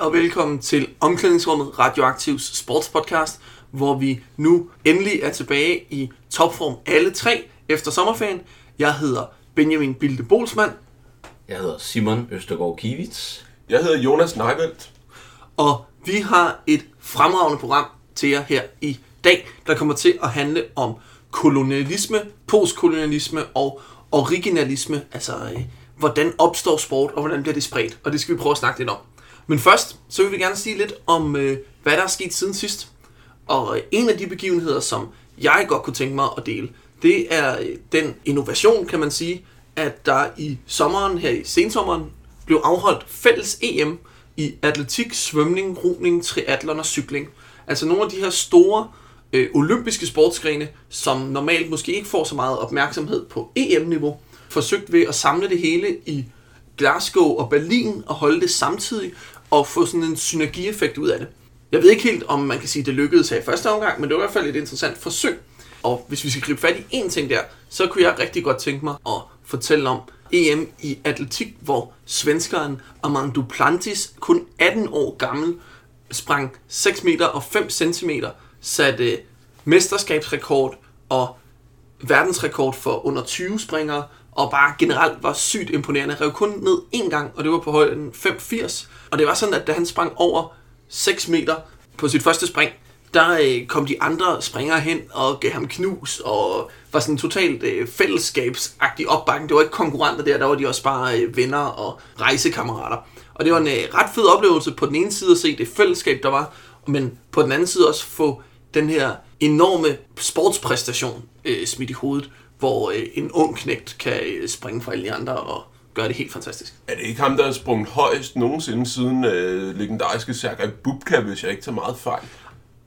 Og velkommen til Omklædningsrummet, Radioaktivs sportspodcast, hvor vi nu endelig er tilbage i topform alle tre efter sommerferien. Jeg hedder Benjamin Bilde Bolsmann. Jeg hedder Simon Østergaard Kiewicz. Jeg hedder Jonas Neufeldt. Og vi har et fremragende program til jer her i dag, der kommer til at handle om kolonialisme, postkolonialisme og originalisme. Altså, hvordan opstår sport, og hvordan bliver det spredt? Og det skal vi prøve at snakke lidt om. Men først, så vil vi gerne sige lidt om, hvad der er sket siden sidst. Og en af de begivenheder, som jeg godt kunne tænke mig at dele, det er den innovation, kan man sige, at der i sommeren, her i sensommeren, blev afholdt fælles EM i atletik, svømning, roning, triatlon og cykling. Altså nogle af de her store olympiske sportsgrene, som normalt måske ikke får så meget opmærksomhed på EM-niveau, forsøgt ved at samle det hele i Glasgow og Berlin og holde det samtidig og få sådan en synergieffekt ud af det. Jeg ved ikke helt, om man kan sige, at det lykkedes her i første omgang, men det var i hvert fald et interessant forsøg. Og hvis vi skal gribe fat i én ting der, så kunne jeg rigtig godt tænke mig at fortælle om EM i atletik, hvor svenskeren Armand Duplantis, kun 18 år gammel, sprang 6 meter og 5 centimeter, satte mesterskabsrekord og verdensrekord for under 20 springere, og bare generelt var sygt imponerende. Han rev kun ned én gang, og det var på højden 5,80. Og det var sådan, at da han sprang over 6 meter på sit første spring, der kom de andre springere hen og gav ham knus, og var sådan totalt fællesskabsagtig opbakning. Det var ikke konkurrenter der var de også bare venner og rejsekammerater. Og det var en ret fed oplevelse på den ene side at se det fællesskab, der var, men på den anden side også få den her enorme sportspræstation smidt i hovedet, hvor en ung knægt kan springe fra alle de andre og gøre det helt fantastisk. Er det ikke ham, der har sprunget højst nogensinde siden legendariske Sergej Bubka, hvis jeg ikke tager meget fejl?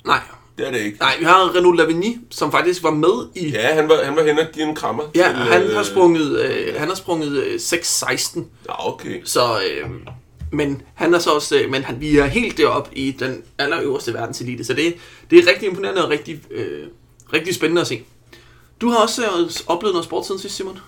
Nej. Det er det ikke. Nej, vi har Renaud Lavigne, som faktisk var med i... Ja, han var henne og give en krammer. Ja, til, han har sprunget 6.16. Ja, okay. Så, men han er så også... vi er helt deroppe i den allerøverste verdenselite, så det er rigtig imponerende og rigtig spændende at se. Du har også oplevet noget sport siden sidst, Simon?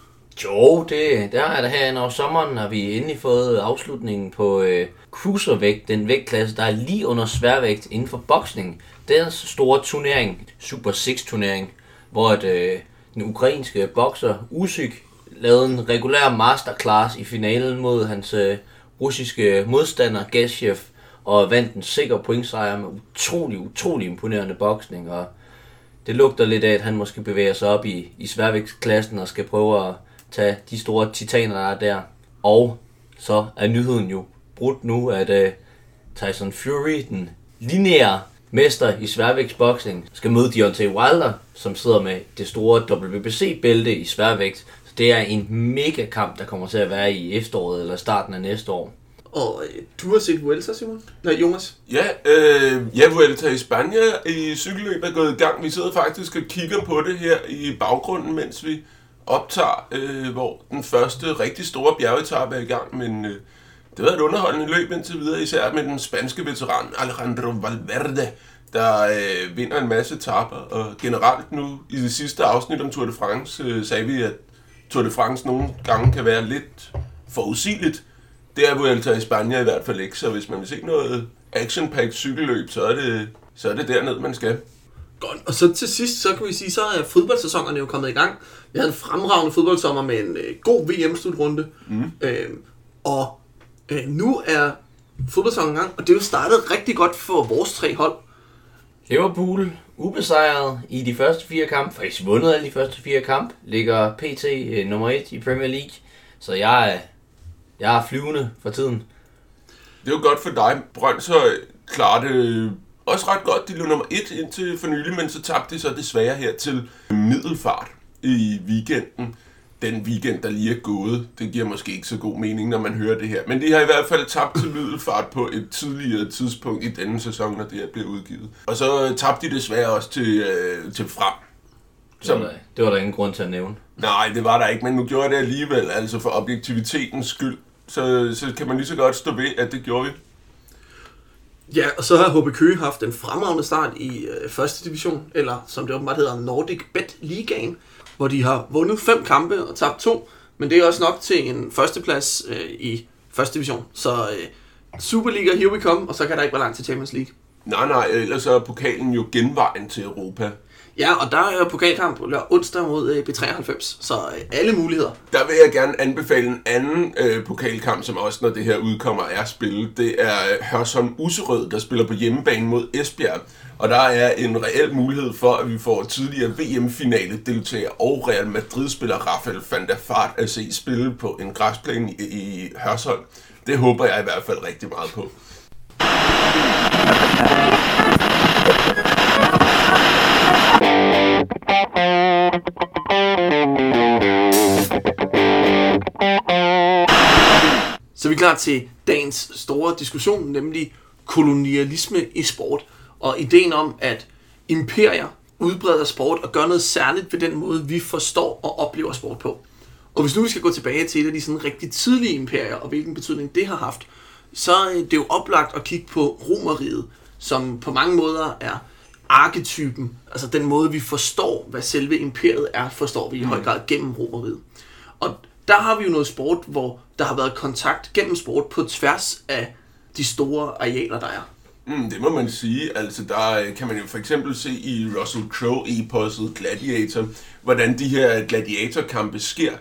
Jo, der er der herinde over sommeren, og vi endelig fået afslutningen på cruiservægt, den vægtklasse, der er lige under sværvægt inden for boksning. Deres store turnering, Super 6-turnering, hvor den ukrainske bokser Usyk lavede en regulær masterclass i finalen mod hans russiske modstander Gashchev, og vandt en sikker pointsejr med utrolig imponerende boksning, og det lugter lidt af, at han måske bevæger sig op i sværvægtsklassen og skal prøve at tage de store titaner, der er der. Og så er nyheden jo brudt nu, at Tyson Fury, den lineære mester i sværvægtsboksning, skal møde Deontay Wilder, som sidder med det store WBC-bælte i sværvægt. Så det er en mega kamp, der kommer til at være i efteråret eller starten af næste år. Og du har set Vuelta, Simon? Nej, Jonas? Ja, Vuelta i Spanien i cykelløb er gået i gang. Vi sidder faktisk og kigger på det her i baggrunden, mens vi optager, hvor den første rigtig store bjergetappe er i gang. Men det var et underholdende løb indtil videre, især med den spanske veteran Alejandro Valverde, der vinder en masse etapper. Og generelt nu, i det sidste afsnit om Tour de France, sagde vi, at Tour de France nogle gange kan være lidt forudsigeligt. Det er Vuelta i Spanien i hvert fald ikke, så hvis man vil se noget action-packed cykelløb, så er det derned, man skal. Godt, og så til sidst, så kan vi sige, så er fodboldsæsonerne jo kommet i gang. Vi havde en fremragende fodboldsommer med en god VM-slutrunde, nu er fodboldsæsonen i gang, og det er jo startet rigtig godt for vores tre hold. Liverpool, ubesejret i de første 4 kampe, faktisk vundet alle de første 4 kampe, ligger PT nummer 1 i Premier League, så jeg Jeg er flyvende for tiden. Det er jo godt for dig. Brøndshøj klarer det også ret godt. De lå nummer 1 indtil for nylig, men så tabte de så desværre her til Middelfart i weekenden. Den weekend, der lige er gået, det giver måske ikke så god mening, når man hører det her. Men de har i hvert fald tabt til Middelfart på et tidligere tidspunkt i denne sæson, når det her bliver udgivet. Og så tabte de desværre også til Frem. Det var der ingen grund til at nævne. Nej, det var der ikke, men nu gjorde det alligevel. Altså for objektivitetens skyld, så kan man lige så godt stå ved, at det gjorde vi. Ja, og så har HB Køge haft en fremragende start i første division, eller som det åbenbart hedder, Nordic Bet Leagueen, hvor de har vundet 5 kampe og tabt 2, men det er også nok til en førsteplads i første division. Så Superliga, here we come, og så kan der ikke være langt til Champions League. Nej, ellers er pokalen jo genvejen til Europa. Ja, og der er pokalkamp onsdag mod B93, så alle muligheder. Der vil jeg gerne anbefale en anden pokalkamp, som også når det her udkommer er spillet. Det er Hørsholm Usserød, der spiller på hjemmebane mod Esbjerg. Og der er en reel mulighed for, at vi får tidligere VM-finale-deltager og Real Madrid-spiller Rafael van der Vaart at se spille på en græsplæne i Hørsholm. Det håber jeg i hvert fald rigtig meget på. Så vi er klar til dagens store diskussion, nemlig kolonialisme i sport. Og ideen om, at imperier udbreder sport og gør noget særligt ved den måde, vi forstår og oplever sport på. Og hvis nu vi skal gå tilbage til et af de sådan rigtig tidlige imperier, og hvilken betydning det har haft, så er det jo oplagt at kigge på Romerriget, som på mange måder er arketypen, altså den måde, vi forstår, hvad selve imperiet er, forstår vi i høj grad gennem Romerriget. Og der har vi jo noget sport, hvor der har været kontakt gennem sport på tværs af de store arealer, der er. Det må man sige. Altså, der kan man jo for eksempel se i Russell Crowe-eposset Gladiator, hvordan de her gladiatorkampe sker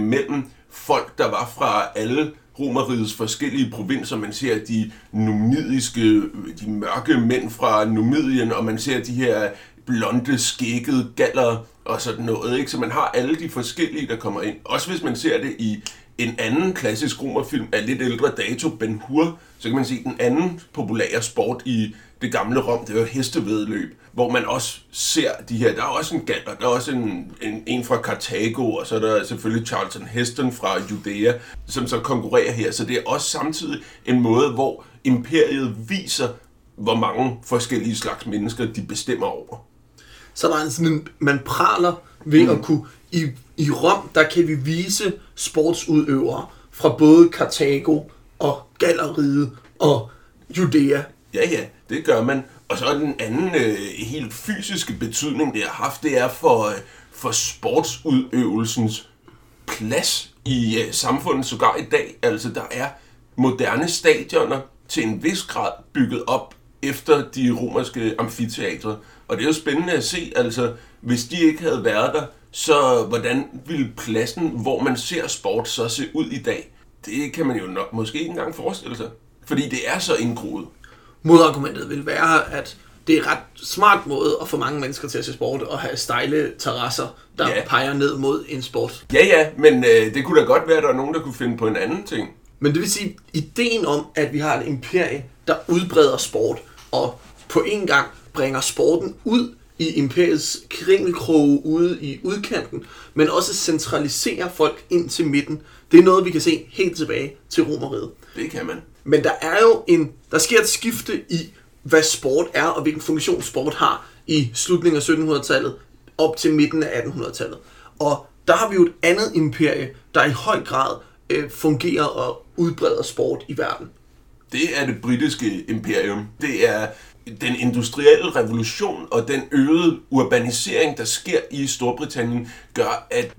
mellem folk, der var fra alle Romerrigets forskellige provinser. Man ser de numidiske, de mørke mænd fra Numidien, og man ser de her blonde, skækkede galler og sådan noget, ikke? Så man har alle de forskellige, der kommer ind. Også hvis man ser det i en anden klassisk romerfilm af lidt ældre dato, Ben-Hur, så kan man se den anden populære sport i det gamle Rom, det var hestevæddeløb, hvor man også ser de her, der er også en galler, der er også en fra Karthago, og så er der selvfølgelig Charlton Heston fra Judæa, som så konkurrerer her. Så det er også samtidig en måde, hvor imperiet viser, hvor mange forskellige slags mennesker de bestemmer over. Så der er sådan en, man praler ved at kunne, i Rom, der kan vi vise sportsudøvere fra både Karthago og Galleriet og Judæa. Ja, det gør man. Og så den anden helt fysiske betydning, det har haft, det er for sportsudøvelsens plads i samfundet, sågar i dag. Altså, der er moderne stadioner til en vis grad bygget op efter de romerske amfiteatre. Og det er jo spændende at se, altså, hvis de ikke havde været der, så hvordan ville pladsen, hvor man ser sport, så se ud i dag? Det kan man jo nok måske ikke engang forestille sig, fordi det er så indgroet. Modargumentet vil være, at det er en ret smart måde at få mange mennesker til at se sport og have stejle terrasser, der peger ned mod en sport. Ja, men det kunne da godt være, at der er nogen, der kunne finde på en anden ting. Men det vil sige, ideen om, at vi har et imperie, der udbreder sport og på en gang bringer sporten ud i imperiets kringelkroge ude i udkanten, men også centraliserer folk ind til midten. Det er noget, vi kan se helt tilbage til Romerriget. Det kan man. Men der er jo der sker et skifte i, hvad sport er og hvilken funktion sport har i slutningen af 1700-tallet op til midten af 1800-tallet. Og der har vi jo et andet imperie, der i høj grad fungerer og udbreder sport i verden. Det er det britiske imperium. Det er den industrielle revolution og den øgede urbanisering, der sker i Storbritannien, gør, at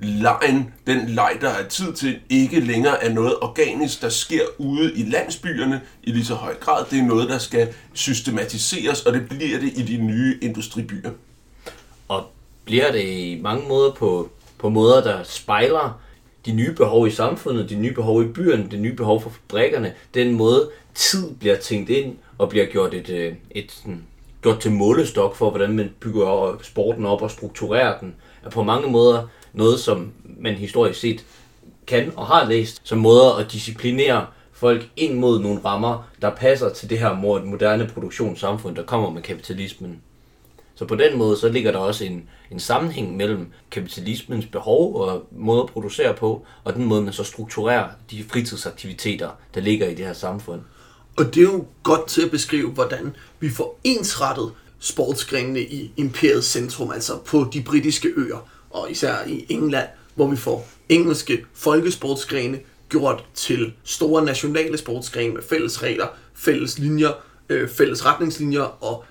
den leg, der er tid til, ikke længere er noget organisk, der sker ude i landsbyerne i lige så høj grad. Det er noget, der skal systematiseres, og det bliver det i de nye industribyer. Og bliver det i mange måder på måder, der spejler de nye behov i samfundet, de nye behov i byerne, de nye behov for fabrikkerne, den måde tid bliver tænkt ind og bliver gjort gjort til målestok for, hvordan man bygger sporten op og strukturerer den, er på mange måder noget, som man historisk set kan og har læst som måder at disciplinere folk ind mod nogle rammer, der passer til det her moderne produktionssamfund, der kommer med kapitalismen. Så på den måde så ligger der også en sammenhæng mellem kapitalismens behov og måde at producere på, og den måde man så strukturerer de fritidsaktiviteter, der ligger i det her samfund. Og det er jo godt til at beskrive, hvordan vi får ensrettet sportsgrenene i imperiets centrum, altså på de britiske øer, og især i England, hvor vi får engelske folkesportsgrene gjort til store nationale sportsgrene med fælles regler, fælles linjer, fælles retningslinjer og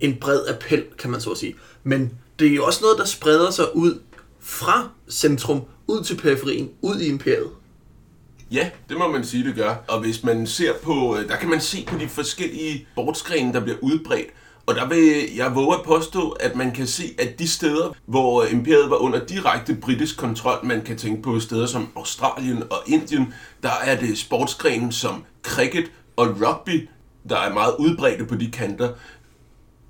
en bred appel, kan man så sige. Men det er jo også noget, der spreder sig ud fra centrum, ud til periferien, ud i imperiet. Ja, det må man sige, det gør. Og hvis man ser på, der kan man se på de forskellige sportsgrene, der bliver udbredt. Og der vil jeg våge at påstå, at man kan se, at de steder, hvor imperiet var under direkte britisk kontrol, man kan tænke på steder som Australien og Indien, der er det sportsgrene som cricket og rugby, der er meget udbredte på de kanter.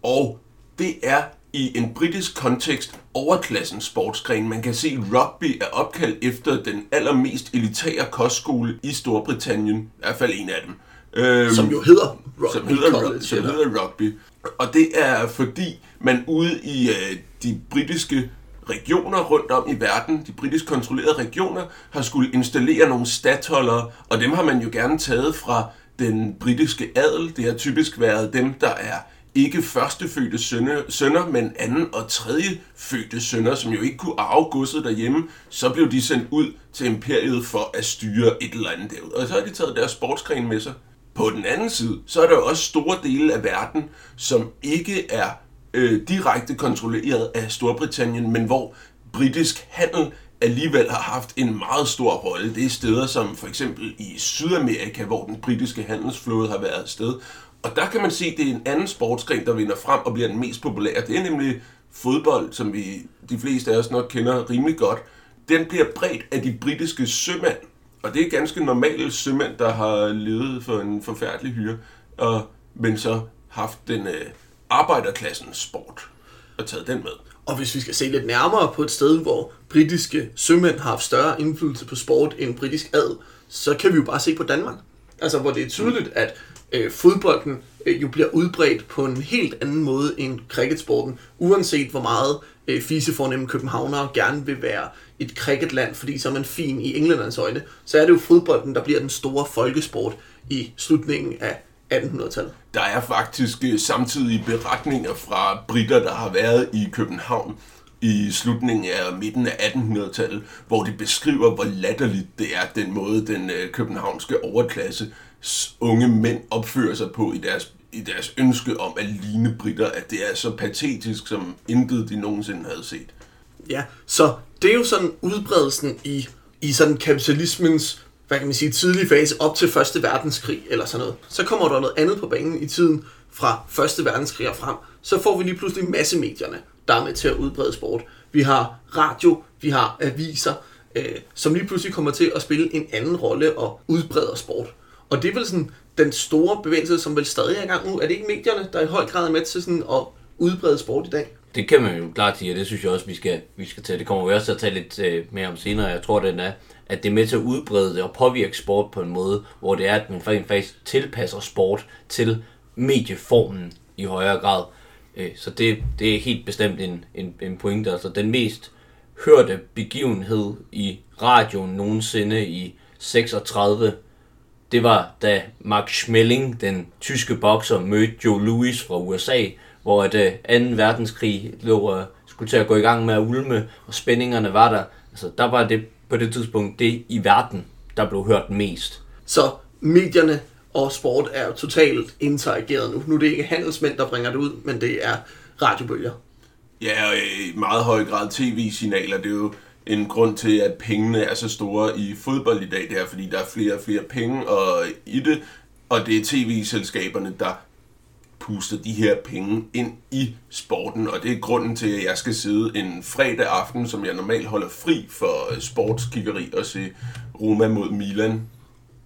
Og det er i en britisk kontekst overklassens sportsgren. Man kan se, at rugby er opkaldt efter den allermest elitære kostskole i Storbritannien. I hvert fald en af dem. Som jo hedder rugby. Som hedder rugby. Og det er fordi, man ude i de britiske regioner rundt om i verden, de britisk kontrollerede regioner, har skulle installere nogle statholdere, og dem har man jo gerne taget fra den britiske adel. Det har typisk været dem, der er ikke førstefødte sønner, men anden og tredje fødte sønner, som jo ikke kunne arve godset derhjemme, så blev de sendt ud til imperiet for at styre et eller andet derud. Og så har de taget deres sportsgren med sig. På den anden side, så er der også store dele af verden, som ikke er direkte kontrolleret af Storbritannien, men hvor britisk handel alligevel har haft en meget stor rolle. Det er steder som for eksempel i Sydamerika, hvor den britiske handelsflåde har været afsted. Og der kan man se, at det er en anden sportsgren, der vinder frem og bliver den mest populære. Det er nemlig fodbold, som de fleste af os nok kender rimelig godt. Den bliver bredt af de britiske sømænd. Og det er ganske normale sømænd, der har levet for en forfærdelig hyre, men så haft den arbejderklassens sport og taget den med. Og hvis vi skal se lidt nærmere på et sted, hvor britiske sømænd har haft større indflydelse på sport end britisk adel, så kan vi jo bare se på Danmark. Altså, hvor det er tydeligt, at fodbolden jo bliver udbredt på en helt anden måde end cricketsporten, uanset hvor meget fisefornemme københavnere gerne vil være et cricketland, fordi så er man fin i englændernes øjne, så er det jo fodbolden, der bliver den store folkesport i slutningen af 1800-tallet. Der er faktisk samtidig beretninger fra briter, der har været i København i slutningen af midten af 1800-tallet, hvor de beskriver, hvor latterligt det er, den måde den københavnske overklasse unge mænd opfører sig på i deres ønske om at ligne britter, at det er så patetisk, som intet de nogensinde havde set. Ja, så det er jo sådan udbredelsen i sådan kapitalismens, hvad kan man sige, tidlige fase op til 1. verdenskrig eller sådan noget. Så kommer der noget andet på banen i tiden fra 1. verdenskrig og frem. Så får vi lige pludselig massemedierne, der er med til at udbrede sport. Vi har radio, vi har aviser, som lige pludselig kommer til at spille en anden rolle og udbreder sport. Og det er vel sådan den store bevægelse, som vel stadig er i gang nu. Er det ikke medierne, der i høj grad er med til sådan at udbrede sport i dag? Det kan man jo klart sige, og det synes jeg også, vi skal tage. Det kommer vi også til at tale lidt mere om senere. Jeg tror, at det er med til at udbrede det og påvirke sport på en måde, hvor det er, at man faktisk tilpasser sport til medieformen i højere grad. Så det er helt bestemt en pointe. Altså den mest hørte begivenhed i radioen nogensinde i 36, det var, da Max Schmeling, den tyske bokser, mødte Joe Louis fra USA, hvor 2. verdenskrig skulle til at gå i gang med at ulme, og spændingerne var der. Altså, der var det på det tidspunkt det i verden, der blev hørt mest. Så medierne og sport er jo totalt interageret nu. Nu er det ikke handelsmænd, der bringer det ud, men det er radiobølger. Ja, og i meget høj grad tv-signaler, det er jo en grund til, at pengene er så store i fodbold i dag, det er, fordi der er flere og flere penge i det, og det er tv-selskaberne, der puster de her penge ind i sporten, og det er grunden til, at jeg skal sidde en fredag aften, som jeg normalt holder fri for sportskiggeri, og se Roma mod Milan.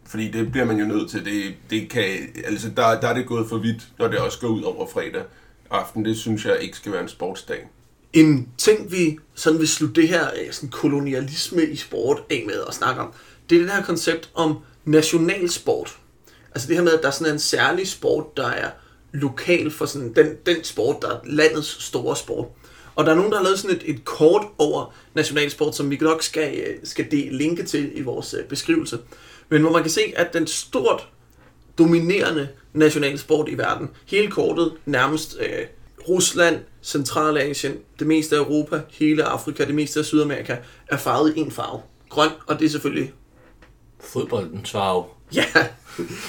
Fordi det bliver man jo nødt til. Det kan, altså der er det gået for vidt, når det også går ud over fredag aften. Det synes jeg ikke skal være en sportsdag. En ting, vi sådan vil slutte det her sådan kolonialisme i sport af med at snakke om, det er det her koncept om nationalsport. Altså det her med, at der er sådan en særlig sport, der er lokal for sådan den sport, der er landets store sport. Og der er nogen, der har lavet sådan et kort over nationalsport, som vi nok skal linke til i vores beskrivelse. Men hvor man kan se, at den stort dominerende nationalsport i verden, hele kortet, nærmest Rusland, Centralasien, det meste af Europa, hele Afrika, det meste af Sydamerika, er farvet i en farve. Grøn, og det er selvfølgelig fodboldens farve. Ja,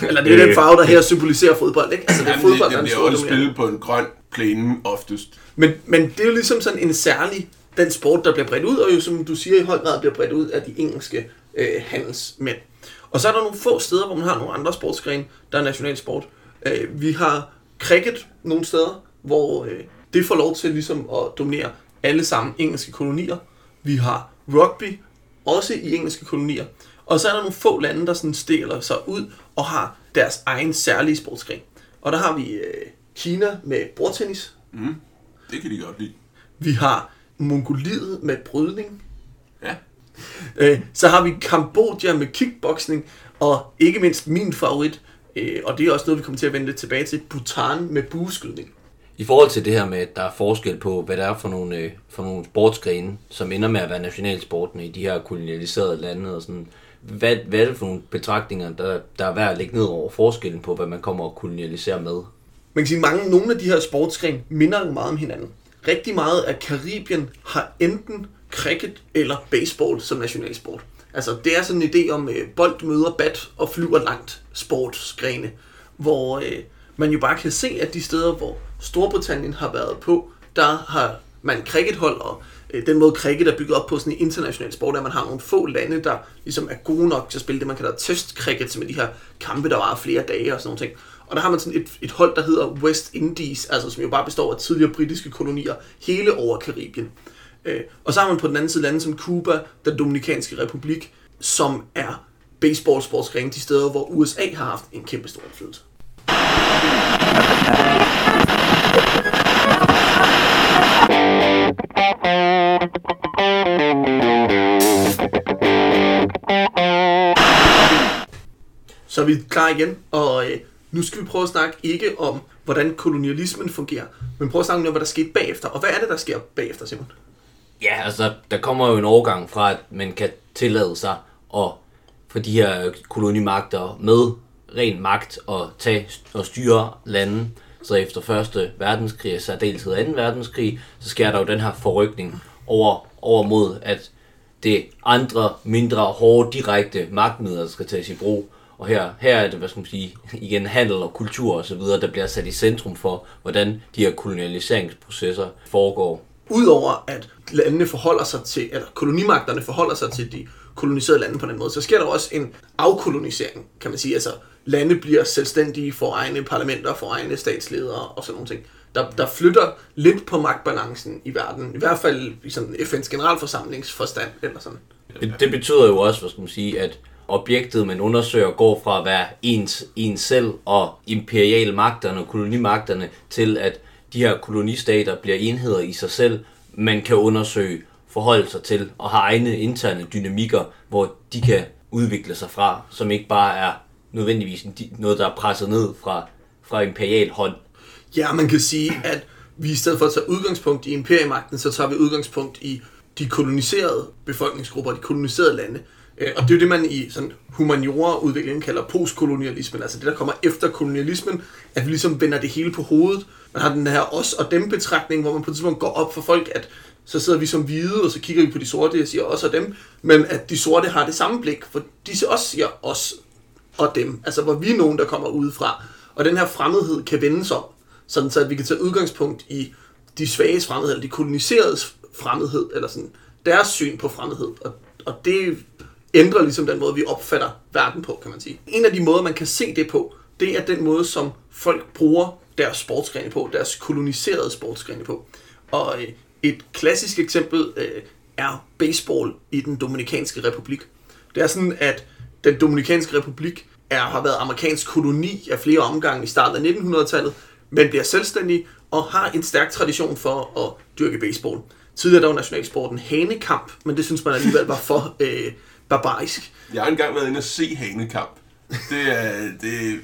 eller det er den farve, der her symboliserer fodbold, ikke? Altså det er fodbold, der er stor dominerende. Det bliver også spillet på en grøn plæne oftest. Men det er jo ligesom sådan en særlig, den sport, der bliver bredt ud, og jo som du siger, i høj grad bliver bredt ud af de engelske handelsmænd. Og så er der nogle få steder, hvor man har nogle andre sportsgrene, der er nationalsport. Vi har cricket nogle steder, hvor det får lov til ligesom at dominere alle sammen engelske kolonier. Vi har rugby, også i engelske kolonier. Og så er der nogle få lande, der sådan stiller sig ud og har deres egen særlige sportsgren. Og der har vi Kina med bordtennis. Mm, det kan de godt lide. Vi har Mongoliet med brydning. Ja. Så har vi Kambodja med kickboxing. Og ikke mindst min favorit, og det er også noget, vi kommer til at vende lidt tilbage til, Bhutan med bueskydning. I forhold til det her med, at der er forskel på, hvad der er for nogle sportsgrene, som ender med at være nationalsportene i de her kolonialiserede lande og sådan. Hvad er det for nogle betragtninger, der er værd at lægge ned over forskellen på, hvad man kommer og kolonialisere med? Man kan sige, at nogle af de her sportsgrene minder meget om hinanden. Rigtig meget af Karibien har enten cricket eller baseball som nationalsport. Altså det er sådan en idé om bold møder bat og flyver langt sportsgrene, hvor man jo bare kan se, at de steder, hvor Storbritannien har været på, der har man crickethold, og den måde cricket er bygget op på sådan en international sport, at man har nogle få lande, der ligesom er gode nok til at spille det, man kalder testcricket, som er de her kampe, der varer flere dage og sådan noget. Og der har man sådan et hold, der hedder West Indies, altså som jo bare består af tidligere britiske kolonier hele over Karibien. Og så har man på den anden side lande som Cuba, den Dominikanske Republik, som er baseballsportsgrene, de steder, hvor USA har haft en kæmpe stor indflydelse. Så er vi klar igen, og nu skal vi prøve at snakke ikke om, hvordan kolonialismen fungerer, men prøve at snakke om, hvad der skete bagefter. Og hvad er det, der sker bagefter, Simon? Ja, altså, der kommer jo en overgang fra, at man kan tillade sig at få de her kolonimagter med ren magt og tage og styre landen. Så efter første verdenskrig og særdeleshed 2. verdenskrig, så sker der jo den her forrykning over mod, at det andre, mindre, hårde, direkte magtmidler skal tages i brug. Og her er det, hvad skal man sige, igen handel og kultur og så videre, der bliver sat i centrum for, hvordan de her kolonialiseringsprocesser foregår. Udover at landene forholder sig til, eller kolonimagterne forholder sig til de koloniserede lande på den måde, så sker der også en afkolonisering, kan man sige. Altså lande bliver selvstændige, for egne parlamenter, for egne statsledere og sådan nogle ting. Der flytter lidt på magtbalancen i verden, i hvert fald i sådan FN's generalforsamlingsforstand eller sådan. Det betyder jo også, hvad skal man sige, at objektet, man undersøger, går fra at være en selv og imperialmagterne og kolonimagterne til, at de her kolonistater bliver enheder i sig selv, man kan undersøge, forholde sig til og har egne interne dynamikker, hvor de kan udvikle sig fra, som ikke bare er nødvendigvis noget, der er presset ned fra imperial hånd. Ja, man kan sige, at vi i stedet for at tage udgangspunkt i imperiemagten, så tager vi udgangspunkt i de koloniserede befolkningsgrupper, de koloniserede lande. Og det er jo det, man i sådan humaniora-udviklingen kalder postkolonialismen, altså det, der kommer efter kolonialismen, at vi ligesom vender det hele på hovedet. Man har den her os- og dem-betragtning, hvor man på et tidspunkt går op for folk, at så sidder vi som hvide, og så kigger vi på de sorte og siger os og dem, men at de sorte har det samme blik, for de også siger os og dem, altså hvor vi er nogen, der kommer udefra. Og den her fremmedhed kan vendes om, sådan så at vi kan tage udgangspunkt i de svages fremmedhed, eller de koloniseredes fremmedhed, eller sådan deres syn på fremmedhed, og det ændrer ligesom den måde, vi opfatter verden på, kan man sige. En af de måder, man kan se det på, det er den måde, som folk bruger deres sportsgrene på, deres koloniserede sportsgrene på. Og et klassisk eksempel er baseball i den Dominikanske Republik. Det er sådan, at den Dominikanske Republik har været amerikansk koloni af flere omgange i starten af 1900-tallet, men bliver selvstændig og har en stærk tradition for at dyrke baseball. Tidligere der var nationalsporten hanekamp, men det synes man alligevel var for barbarisk. Jeg har engang været inde og se hanekamp. Det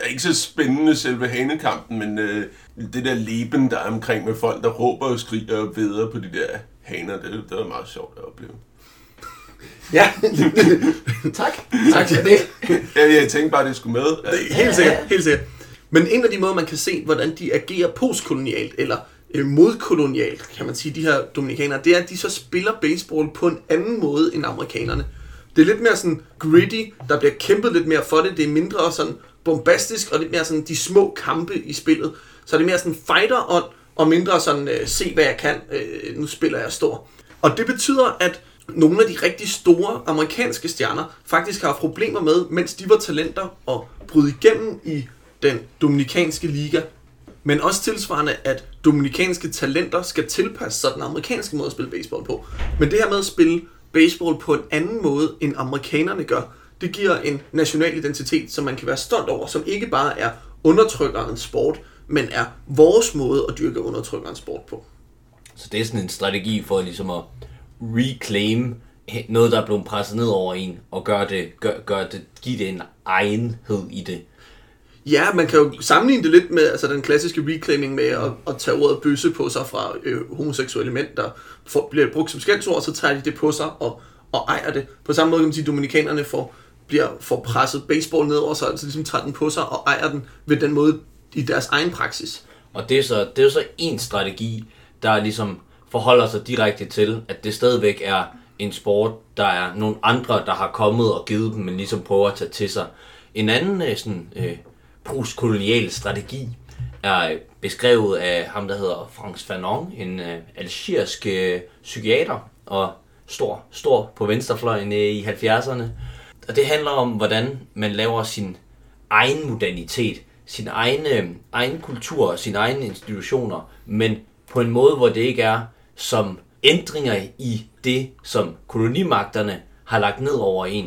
er ikke så spændende selve hanekampen, men det der leben, der er omkring med folk, der råber og skriger og beder på de der haner, det var meget sjovt at opleve. Ja, tak for det. Jeg tænkte bare, det skulle med. Det, helt sikkert. Men en af de måder, man kan se, hvordan de agerer postkolonialt, eller modkolonialt, kan man sige, de her dominikanere, det er, at de så spiller baseball på en anden måde end amerikanerne. Det er lidt mere sådan gritty, der bliver kæmpet lidt mere for det, det er mindre sådan bombastisk, og lidt mere sådan de små kampe i spillet. Så det er mere sådan fighter-ånd, og mindre sådan, se hvad jeg kan, nu spiller jeg stor. Og det betyder, at nogle af de rigtig store amerikanske stjerner faktisk har problemer med, mens de var talenter, at bryde igennem i den dominikanske liga. Men også tilsvarende, at dominikanske talenter skal tilpasse sig den amerikanske måde at spille baseball på. Men det her med at spille baseball på en anden måde, end amerikanerne gør, det giver en national identitet, som man kan være stolt over, som ikke bare er undertrykkerens sport, men er vores måde at dyrke undertrykkerens sport på. Så det er sådan en strategi for ligesom at reclaim noget, der er blevet presset ned over en, og give det en egenhed i det. Ja, man kan jo sammenligne det lidt med altså den klassiske reclaiming med at tage ordet bøsse på sig fra homoseksuelle mænd, der bliver brugt som skældsord, og så tager de det på sig og ejer det. På samme måde kan man sige, at dominikanerne får presset baseball ned over sig, og så ligesom tager den på sig og ejer den ved den måde i deres egen praksis. Og det er så en strategi, der ligesom forholder sig direkte til, at det stadigvæk er en sport, der er nogle andre, der har kommet og givet dem, men ligesom prøver at tage til sig. En anden sådan postkolonial strategi er beskrevet af ham, der hedder Frantz Fanon, en algerisk psykiater og stor på venstrefløjen i 70'erne. Og det handler om, hvordan man laver sin egen modernitet, sin egen kultur og sine egne institutioner, men på en måde, hvor det ikke er som ændringer i det, som kolonimagterne har lagt ned over en.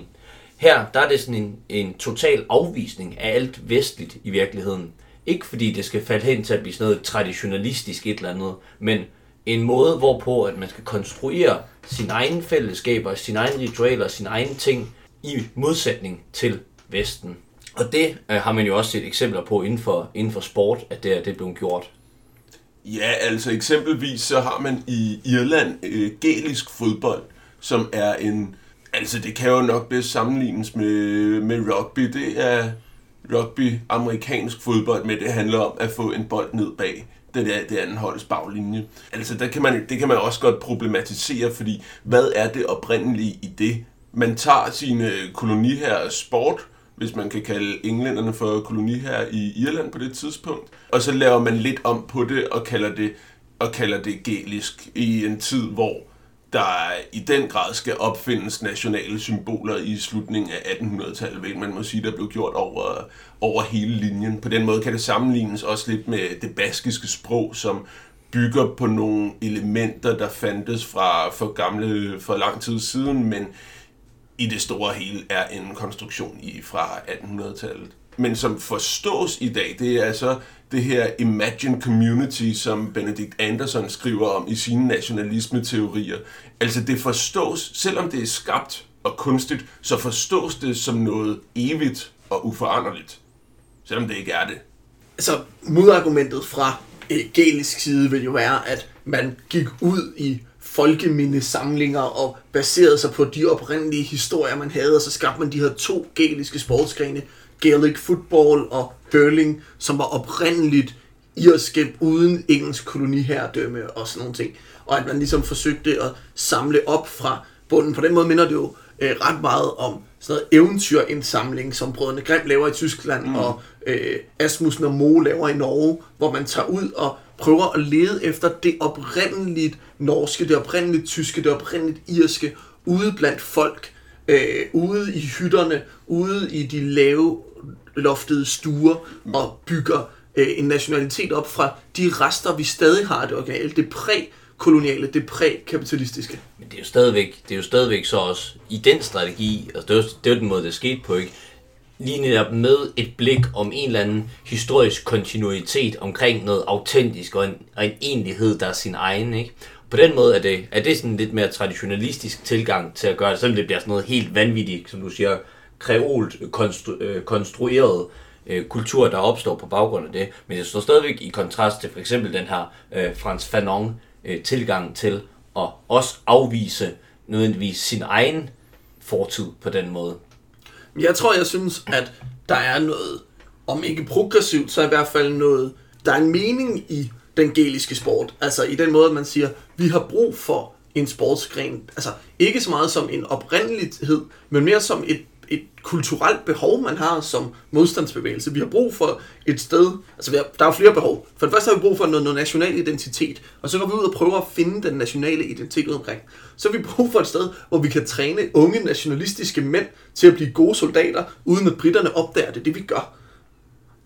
Her der er det sådan en total afvisning af alt vestligt i virkeligheden. Ikke fordi det skal falde hen til at blive sådan noget traditionalistisk et eller andet, men en måde, hvorpå at man skal konstruere sine egne fællesskaber, sine egne ritualer, sine egne ting i modsætning til Vesten. Og det har man jo også set eksempler på inden for sport, at det er blevet gjort. Ja, altså eksempelvis så har man i Irland gaelisk fodbold, som er en... Altså det kan jo nok bedst sammenlignes med rugby. Det er rugby, amerikansk fodbold, men det handler om at få en bold ned bag det anden holds baglinje. Altså det kan man også godt problematisere, fordi hvad er det oprindelige i det? Man tager sine koloniherres sport, hvis man kan kalde englænderne for koloniherrer i Irland på det tidspunkt, og så laver man lidt om på det og kalder det gaelisk i en tid, hvor der i den grad skal opfindes nationale symboler i slutningen af 1800-tallet, hvilket man må sige, der blev gjort over hele linjen. På den måde kan det sammenlignes også lidt med det baskiske sprog, som bygger på nogle elementer, der fandtes for lang tid siden, men i det store hele er en konstruktion fra 1800-tallet. Men som forstås i dag, det er altså det her Imagine Community, som Benedict Anderson skriver om i sine nationalisme-teorier. Altså det forstås, selvom det er skabt og kunstigt, så forstås det som noget evigt og uforanderligt, selvom det ikke er det. Altså modargumentet fra gaelisk side vil jo være, at man gik ud i folkemindesamlinger og baserede sig på de oprindelige historier, man havde, og så skabte man de her to gaeliske sportsgrene, Gaelic football og hurling, som var oprindeligt irske uden engelsk koloniherredømme og sådan nogle ting. Og at man ligesom forsøgte at samle op fra bunden. På den måde minder det jo ret meget om sådan noget eventyrindsamling, som brødrene Grimm laver i Tyskland og Asmussen og Moe laver i Norge, hvor man tager ud og prøver at lede efter det oprindeligt norske, det oprindeligt tyske, det oprindeligt irske ude blandt folk, ude i hytterne, ude i de lave loftede stuer og bygger en nationalitet op fra de rester, vi stadig har det originale, det prækoloniale, det prækapitalistiske. Men det er jo stadigvæk så også i den strategi, og det er jo den måde, det skete på, ikke? lige netop med et blik om en eller anden historisk kontinuitet omkring noget autentisk og en egentlighed, der er sin egen, ikke? På den måde er det sådan lidt mere traditionalistisk tilgang til at gøre det, selvom det bliver sådan noget helt vanvittigt, som du siger, kreolt konstrueret kultur, der opstår på baggrund af det. Men det står stadigvæk i kontrast til for eksempel den her Frantz Fanon tilgang til at også afvise nødvendigvis sin egen fortid på den måde. Jeg tror, jeg synes, at der er noget, om ikke progressivt, så i hvert fald noget, der er en mening i den gæliske sport. Altså i den måde, at man siger, vi har brug for en sportsgren. Altså ikke så meget som en oprindelighed, men mere som et kulturelt behov, man har som modstandsbevægelse. Vi har brug for et sted, altså der er flere behov. For det første har vi brug for noget national identitet, og så går vi ud og prøver at finde den nationale identitet omkring. Så har vi brug for et sted, hvor vi kan træne unge nationalistiske mænd til at blive gode soldater, uden at britterne opdager det, vi gør.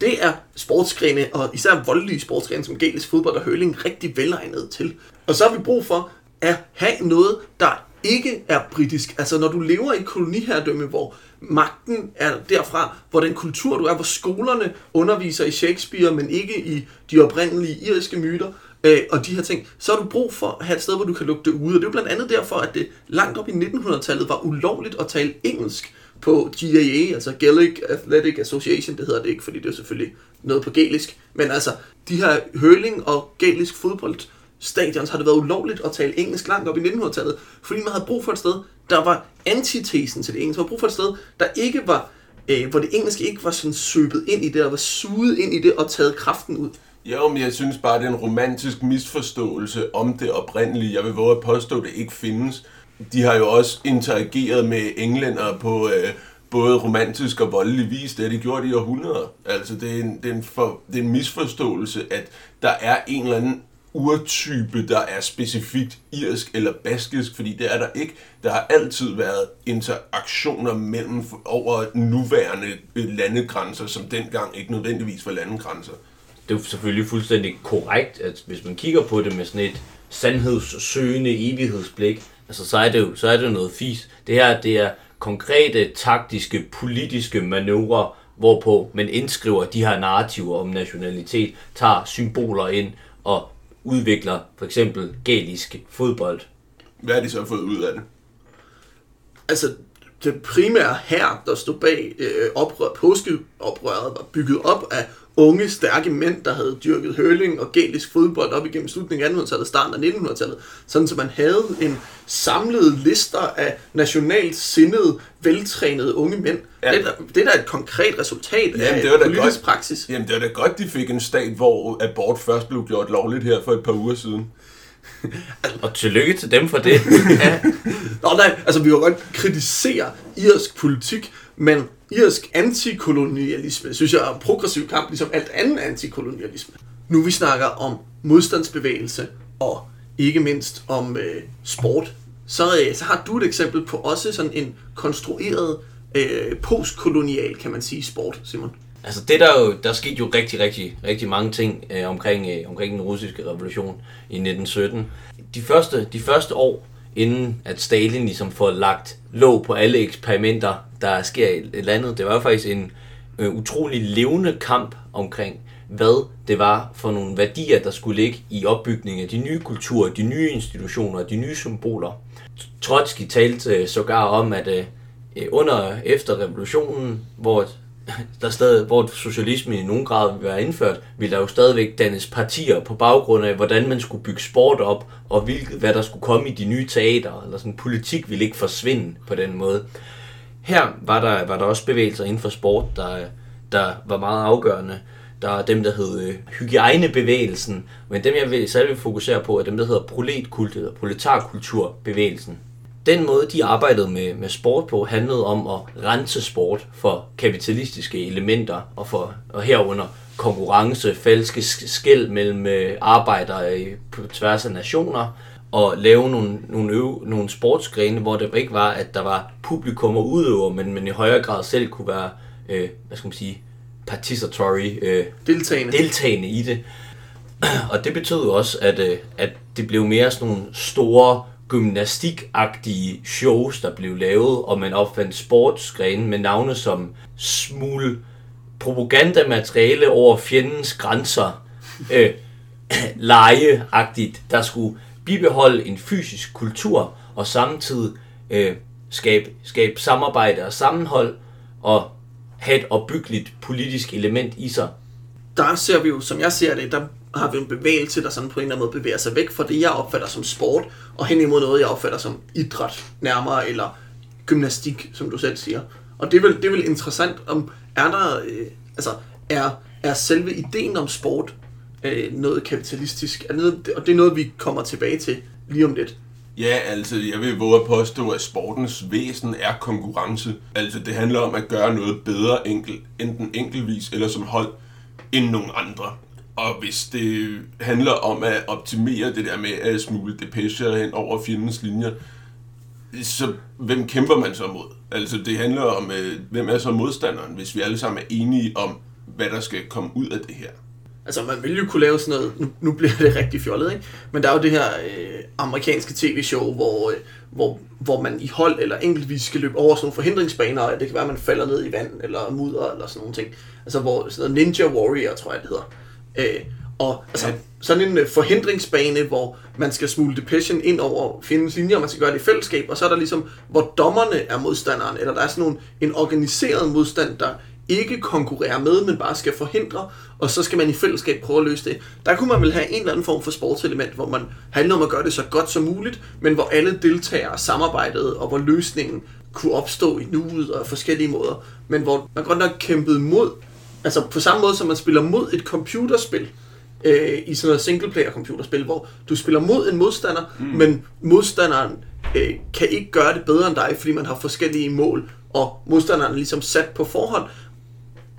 Det er sportsgrene, og især voldelige sportsgrene som gælisk fodbold og hurling, rigtig velegnet til. Og så har vi brug for at have noget, der ikke er britisk. Altså når du lever i et koloniherredømme, hvor magten er derfra, hvor den kultur du er, hvor skolerne underviser i Shakespeare, men ikke i de oprindelige irske myter og de her ting, så har du brug for at have et sted, hvor du kan lukke det ude. Og det er blandt andet derfor, at det langt op i 1900-tallet var ulovligt at tale engelsk på GAA, altså Gaelic Athletic Association, det hedder det ikke, fordi det er selvfølgelig noget på gælisk, men altså de her hurling og gælisk fodbold stadions har det været ulovligt at tale engelsk langt op i 1900-tallet, fordi man havde brug for et sted, der var antitesen til det engelske. Man havde brug for et sted, der ikke var, hvor det engelske ikke var sådan søbet ind i det, og var suget ind i det og taget kraften ud. Jo, men jeg synes bare, det er en romantisk misforståelse om det oprindelige. Jeg vil våge at påstå, at det ikke findes. De har jo også interageret med englænder på både romantisk og voldelig vis, det har de gjort i århundreder. Altså, det er en misforståelse, at der er en eller anden urtype, der er specifikt irsk eller baskisk, fordi det er der ikke. Der har altid været interaktioner mellem over nuværende landegrænser, som dengang ikke nødvendigvis var landegrænser. Det er selvfølgelig fuldstændig korrekt, at hvis man kigger på det med sådan et sandhedssøgende evighedsblik, altså så er det noget fis. Det her, det er konkrete, taktiske, politiske manøvrer, hvorpå man indskriver de her narrativer om nationalitet, tager symboler ind og udvikler for eksempel gælisk fodbold. Hvad har de så fået ud af det? Altså, det primære her, der stod bag påskeoprøret, var bygget op af unge, stærke mænd, der havde dyrket hurling og gælisk fodbold op igennem slutningen af 1800-tallet og starten af 1900-tallet. Sådan, så man havde en samlet lister af nationalt sindede, veltrænede unge mænd. Ja. Det er da et konkret resultat af politisk praksis. Jamen, det var da godt, de fik en stat, hvor abort først blev gjort lovligt her for et par uger siden. Og tillykke til dem for det. Ja. Nå nej, altså vi kan godt kritisere irsk politik, men irsk antikolonialisme, synes jeg er en progressiv kamp, ligesom alt andet antikolonialisme. Nu vi snakker om modstandsbevægelse, og ikke mindst om sport, så har du et eksempel på også sådan en konstrueret postkolonial, kan man sige, sport, Simon. Altså det der skete jo rigtig mange ting omkring den russiske revolution i 1917. De første år, inden at Stalin ligesom får lagt låg på alle eksperimenter, der sker i landet, det var faktisk en utrolig levende kamp omkring, hvad det var for nogle værdier, der skulle ligge i opbygningen af de nye kulturer, de nye institutioner og de nye symboler. Trotski talte sågar om, at efter revolutionen, hvor socialismen i nogen grad ville være indført, ville der jo stadigvæk dannes partier på baggrund af, hvordan man skulle bygge sport op, og hvad der skulle komme i de nye teater, eller sådan politik ville ikke forsvinde på den måde. Her var der også bevægelser inden for sport, der var meget afgørende. Der er dem, der hed hygiejnebevægelsen, men dem, jeg særlig vil fokusere på, er dem, der hedder proletkult eller proletarkulturbevægelsen. Den måde, de arbejdede med sport på, handlede om at rense sport for kapitalistiske elementer og herunder konkurrence, falske skel mellem arbejdere på tværs af nationer og lave nogle sportsgrene, hvor det ikke var, at der var publikum og udøver, men man i højere grad selv kunne være, participatory, deltagende i det. Og det betød også, at det blev mere sådan nogle store gymnastikagtige shows, der blev lavet, og man opfandt sportsgrene med navne som smule propagandamateriale over fjendens grænser, legeagtigt, der skulle bibeholde en fysisk kultur og samtidig skabe samarbejde og sammenhold og have et opbyggeligt politisk element i sig. Der ser vi jo, som jeg ser det, der har vi en bevægelse, der sådan på en eller anden måde bevæger sig væk fra det, jeg opfatter som sport, og hen imod noget, jeg opfatter som idræt nærmere, eller gymnastik, som du selv siger. Og det er vel interessant, om er der, er selve ideen om sport noget kapitalistisk? Og det er noget, vi kommer tilbage til lige om lidt. Ja, altså jeg vil våge at påstå, at sportens væsen er konkurrence. Altså det handler om at gøre noget bedre, enten enkeltvis eller som hold, end nogen andre. Og hvis det handler om at optimere det der med at smule depecher hen over fjendens linjer, så hvem kæmper man så mod? Altså det handler om, hvem er så modstanderen, hvis vi alle sammen er enige om, hvad der skal komme ud af det her. Altså man ville jo kunne lave sådan noget, nu bliver det rigtig fjollet, ikke? Men der er jo det her amerikanske tv-show, hvor man i hold eller enkeltvis skal løbe over sådan nogle forhindringsbaner, og det kan være, at man falder ned i vand eller mudder eller sådan nogle ting. Altså hvor sådan noget Ninja Warrior, tror jeg det hedder. Og altså, sådan en forhindringsbane, hvor man skal smule depression ind over fjendens linjer, og man skal gøre det i fællesskab, og så er der ligesom, hvor dommerne er modstanderen, eller der er sådan en organiseret modstand, der ikke konkurrerer med, men bare skal forhindre, og så skal man i fællesskab prøve at løse det. Der kunne man vel have en eller anden form for sportselement, hvor man handler om at gøre det så godt som muligt, men hvor alle deltagere samarbejdede, og hvor løsningen kunne opstå i nuet og forskellige måder, men hvor man godt nok kæmpede mod. Altså på samme måde som man spiller mod et computerspil, i sådan noget singleplayer computerspil, hvor du spiller mod en modstander, men modstanderen kan ikke gøre det bedre end dig, fordi man har forskellige mål, og modstanderen er ligesom sat på forhånd.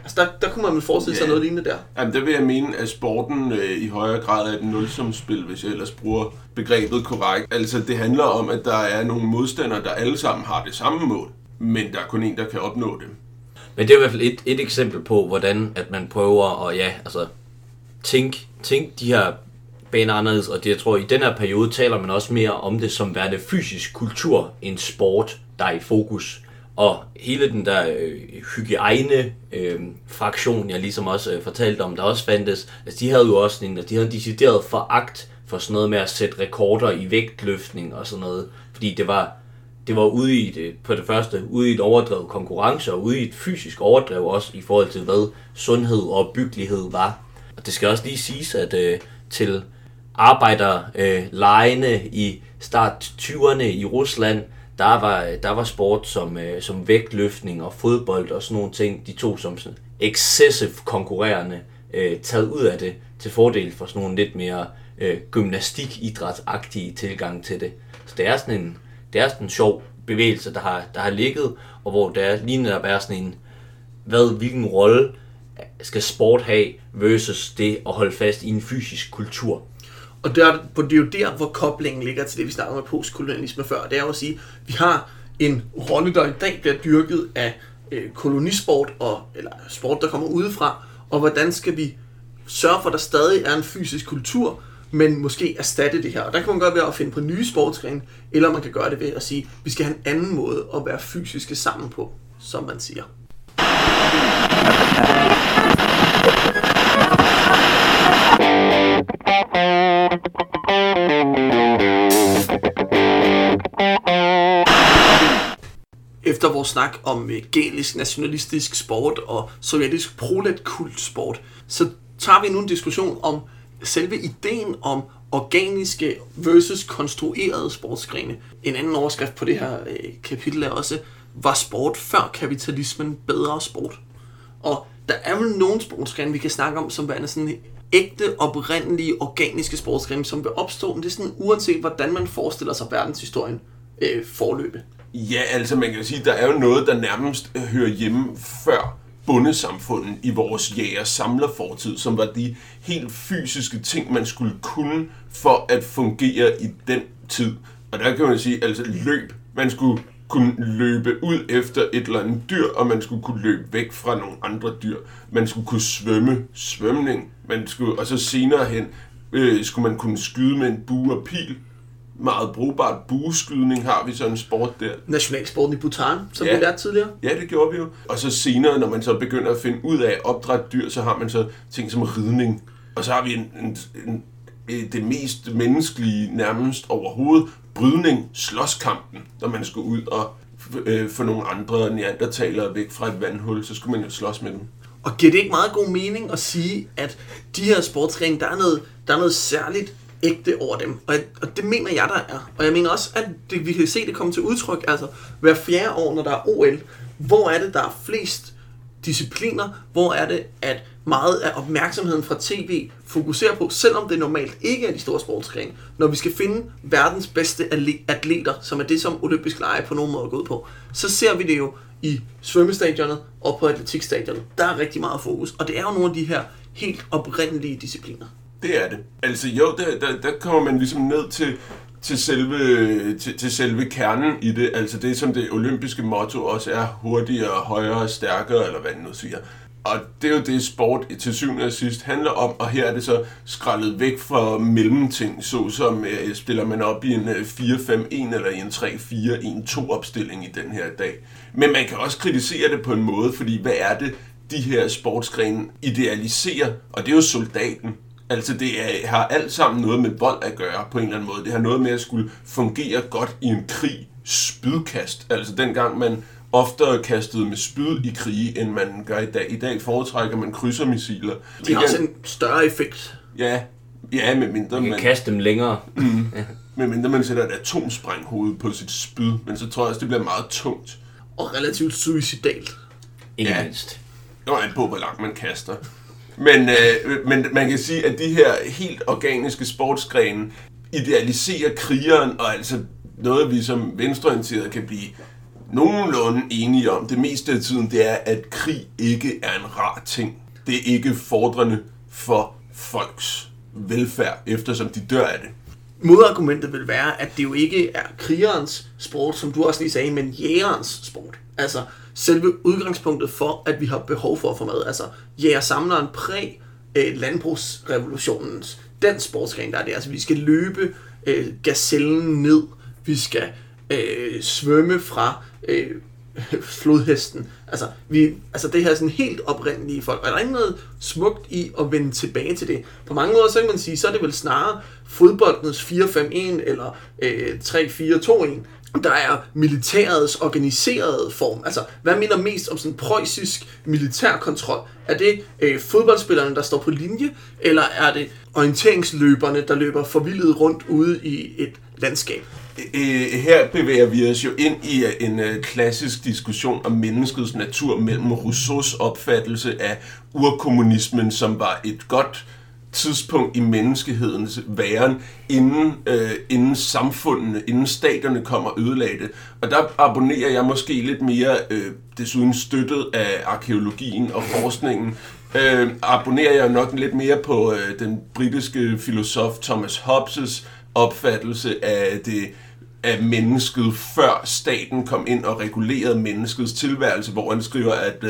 Altså der kunne man vel forestille sig noget lignende der. Jamen der vil jeg mene, at sporten i højere grad er et nulsumsspil, hvis jeg ellers bruger begrebet korrekt. Altså det handler om, at der er nogle modstandere, der alle sammen har det samme mål, men der er kun en, der kan opnå det. Men det er i hvert fald et eksempel på, hvordan at man prøver at tænke de her baner anderledes. Og det, jeg tror, i den her periode taler man også mere om det som værende fysisk kultur end sport, der er i fokus. Og hele den der hygiejne-fraktion, jeg ligesom også fortalte om, der også fandtes, altså de havde jo også de havde en decideret foragt for sådan noget med at sætte rekorder i vægtløftning og sådan noget, fordi det var ude i det, på det første ude i et overdrevet konkurrence og ude i et fysisk overdrev også i forhold til hvad sundhed og byggelighed var. Og det skal også lige siges, at til arbejderlejene i start 20'erne i Rusland, der var sport som vægtløftning og fodbold og sådan nogle ting, de to som sådan excessive konkurrerende taget ud af det til fordel for sådan nogle lidt mere gymnastikidrætsagtige tilgang til det. Så det er sådan en sjov bevægelse, der har ligget, og hvor der lige netop er sådan en, hvilken rolle skal sport have versus det at holde fast i en fysisk kultur. Og det er jo der, hvor koblingen ligger til det, vi snakkede med postkolonialisme før. Det er jo at sige, vi har en rolle, der i dag bliver dyrket af kolonisport, eller sport, der kommer udefra, og hvordan skal vi sørge for, at der stadig er en fysisk kultur, men måske erstatte det her. Og der kan man gøre ved at finde på nye sportsgrene, eller man kan gøre det ved at sige, at vi skal have en anden måde at være fysiske sammen på, som man siger. Efter vores snak om gaelisk nationalistisk sport og sovjetisk proletkultsport, så tager vi nu en diskussion om selve ideen om organiske versus konstruerede sportsgrene. En anden overskrift på det her kapitel er også, var sport før kapitalismen bedre sport? Og der er vel nogle sportsgrene, vi kan snakke om, som værende sådan ægte, oprindelige, organiske sportsgrene, som vil opstå, men det er sådan uanset, hvordan man forestiller sig verdenshistorien forløbe. Ja, altså man kan sige, at der er jo noget, der nærmest hører hjemme før bondesamfundet i vores jæger-samlerfortid, som var de helt fysiske ting, man skulle kunne for at fungere i den tid. Og der kan man sige, altså løb. Man skulle kunne løbe ud efter et eller andet dyr, og man skulle kunne løbe væk fra nogle andre dyr. Man skulle kunne svømning. Man skulle, og så senere hen skulle man kunne skyde med en bue og pil. meget brugbart bueskydning har vi sådan en sport der. Nationalsporten i Bhutan, som vi lærte tidligere. Ja, det gjorde vi jo. Og så senere, når man så begynder at finde ud af at opdrætte dyr, så har man så ting som ridning. Og så har vi det mest menneskelige nærmest overhovedet, brydning, slåskampen, når man skulle ud og få nogle andre neandertalere væk fra et vandhul, så skulle man jo slås med dem. Og giver det ikke meget god mening at sige, at de her sportsgrene, der er noget særligt ægte over dem? Og det mener jeg, der er. Og jeg mener også, at vi kan se det komme til udtryk, altså hver fjerde år, når der er OL. Hvor er det, der er flest discipliner? Hvor er det, at meget af opmærksomheden fra tv fokuserer på, selvom det normalt ikke er de store sportsgrene, når vi skal finde verdens bedste atleter, som er det, som olympisk lege på nogen måde går ud på, så ser vi det jo i svømmestadionet og på atletikstadionet. Der er rigtig meget fokus, og det er jo nogle af de her helt oprindelige discipliner. Det er det. Altså jo, der kommer man ligesom ned til selve kernen i det, altså det, som det olympiske motto også er, hurtigere, højere, stærkere, eller hvad det nu siger. Og det er jo det, sport til syvende og sidst handler om, og her er det så skrællet væk fra mellemting, såsom stiller man op i en 4-5-1 eller i en 3-4-1-2 opstilling i den her dag. Men man kan også kritisere det på en måde, fordi hvad er det, de her sportsgrene idealiserer? Og det er jo soldaten. Altså det har alt sammen noget med vold at gøre på en eller anden måde. Det har noget med at skulle fungere godt i en krig. Spydkast, altså dengang man oftere kastet med spyd i krige, end man gør i dag. I dag foretrækker man krydsermissiler. Det har også en større effekt. Ja, medmindre man kan kaste dem længere. Medmindre man sætter et atomsprænghoved på sit spyd, men så tror jeg også, det bliver meget tungt. Og relativt suicidalt. Ikke mindst. Det var alt på, hvor langt man kaster. Men man kan sige, at de her helt organiske sportsgrene idealiserer krigeren, og altså noget, vi som venstreorienterede kan blive nogenlunde enige om, det meste af tiden, det er, at krig ikke er en rar ting. Det er ikke fordrende for folks velfærd, eftersom de dør af det. Modargumentet vil være, at det jo ikke er krigerens sport, som du også lige sagde, men jægerens sport. Altså selve udgangspunktet for, at vi har behov for at få mad. Altså jægersamleren præg landbrugsrevolutionens, den sportsgren, der er det. Altså vi skal løbe gazellen ned, vi skal svømme fra flodhesten. Altså, det her er sådan helt oprindelige folk, og der er ikke noget smukt i at vende tilbage til det. På mange måder, så kan man sige, så er det vel snarere fodboldens 4-5-1 eller 3-4-2-1, der er militærets organiserede form. Altså, hvad minder mest om sådan preussisk militærkontrol? Er det fodboldspillerne, der står på linje, eller er det orienteringsløberne, der løber forvildet rundt ude i et landskab? Her bevæger vi os jo ind i en klassisk diskussion om menneskets natur mellem Rousseaus opfattelse af urkommunismen, som var et godt tidspunkt i menneskehedens væren, inden samfundene, inden staterne kom og ødelagde det. Og der abonnerer jeg måske lidt mere, desuden støttet af arkeologien og forskningen, abonnerer jeg nok lidt mere på den britiske filosof Thomas Hobbes' opfattelse af mennesket, før staten kom ind og regulerede menneskets tilværelse, hvor han skriver, at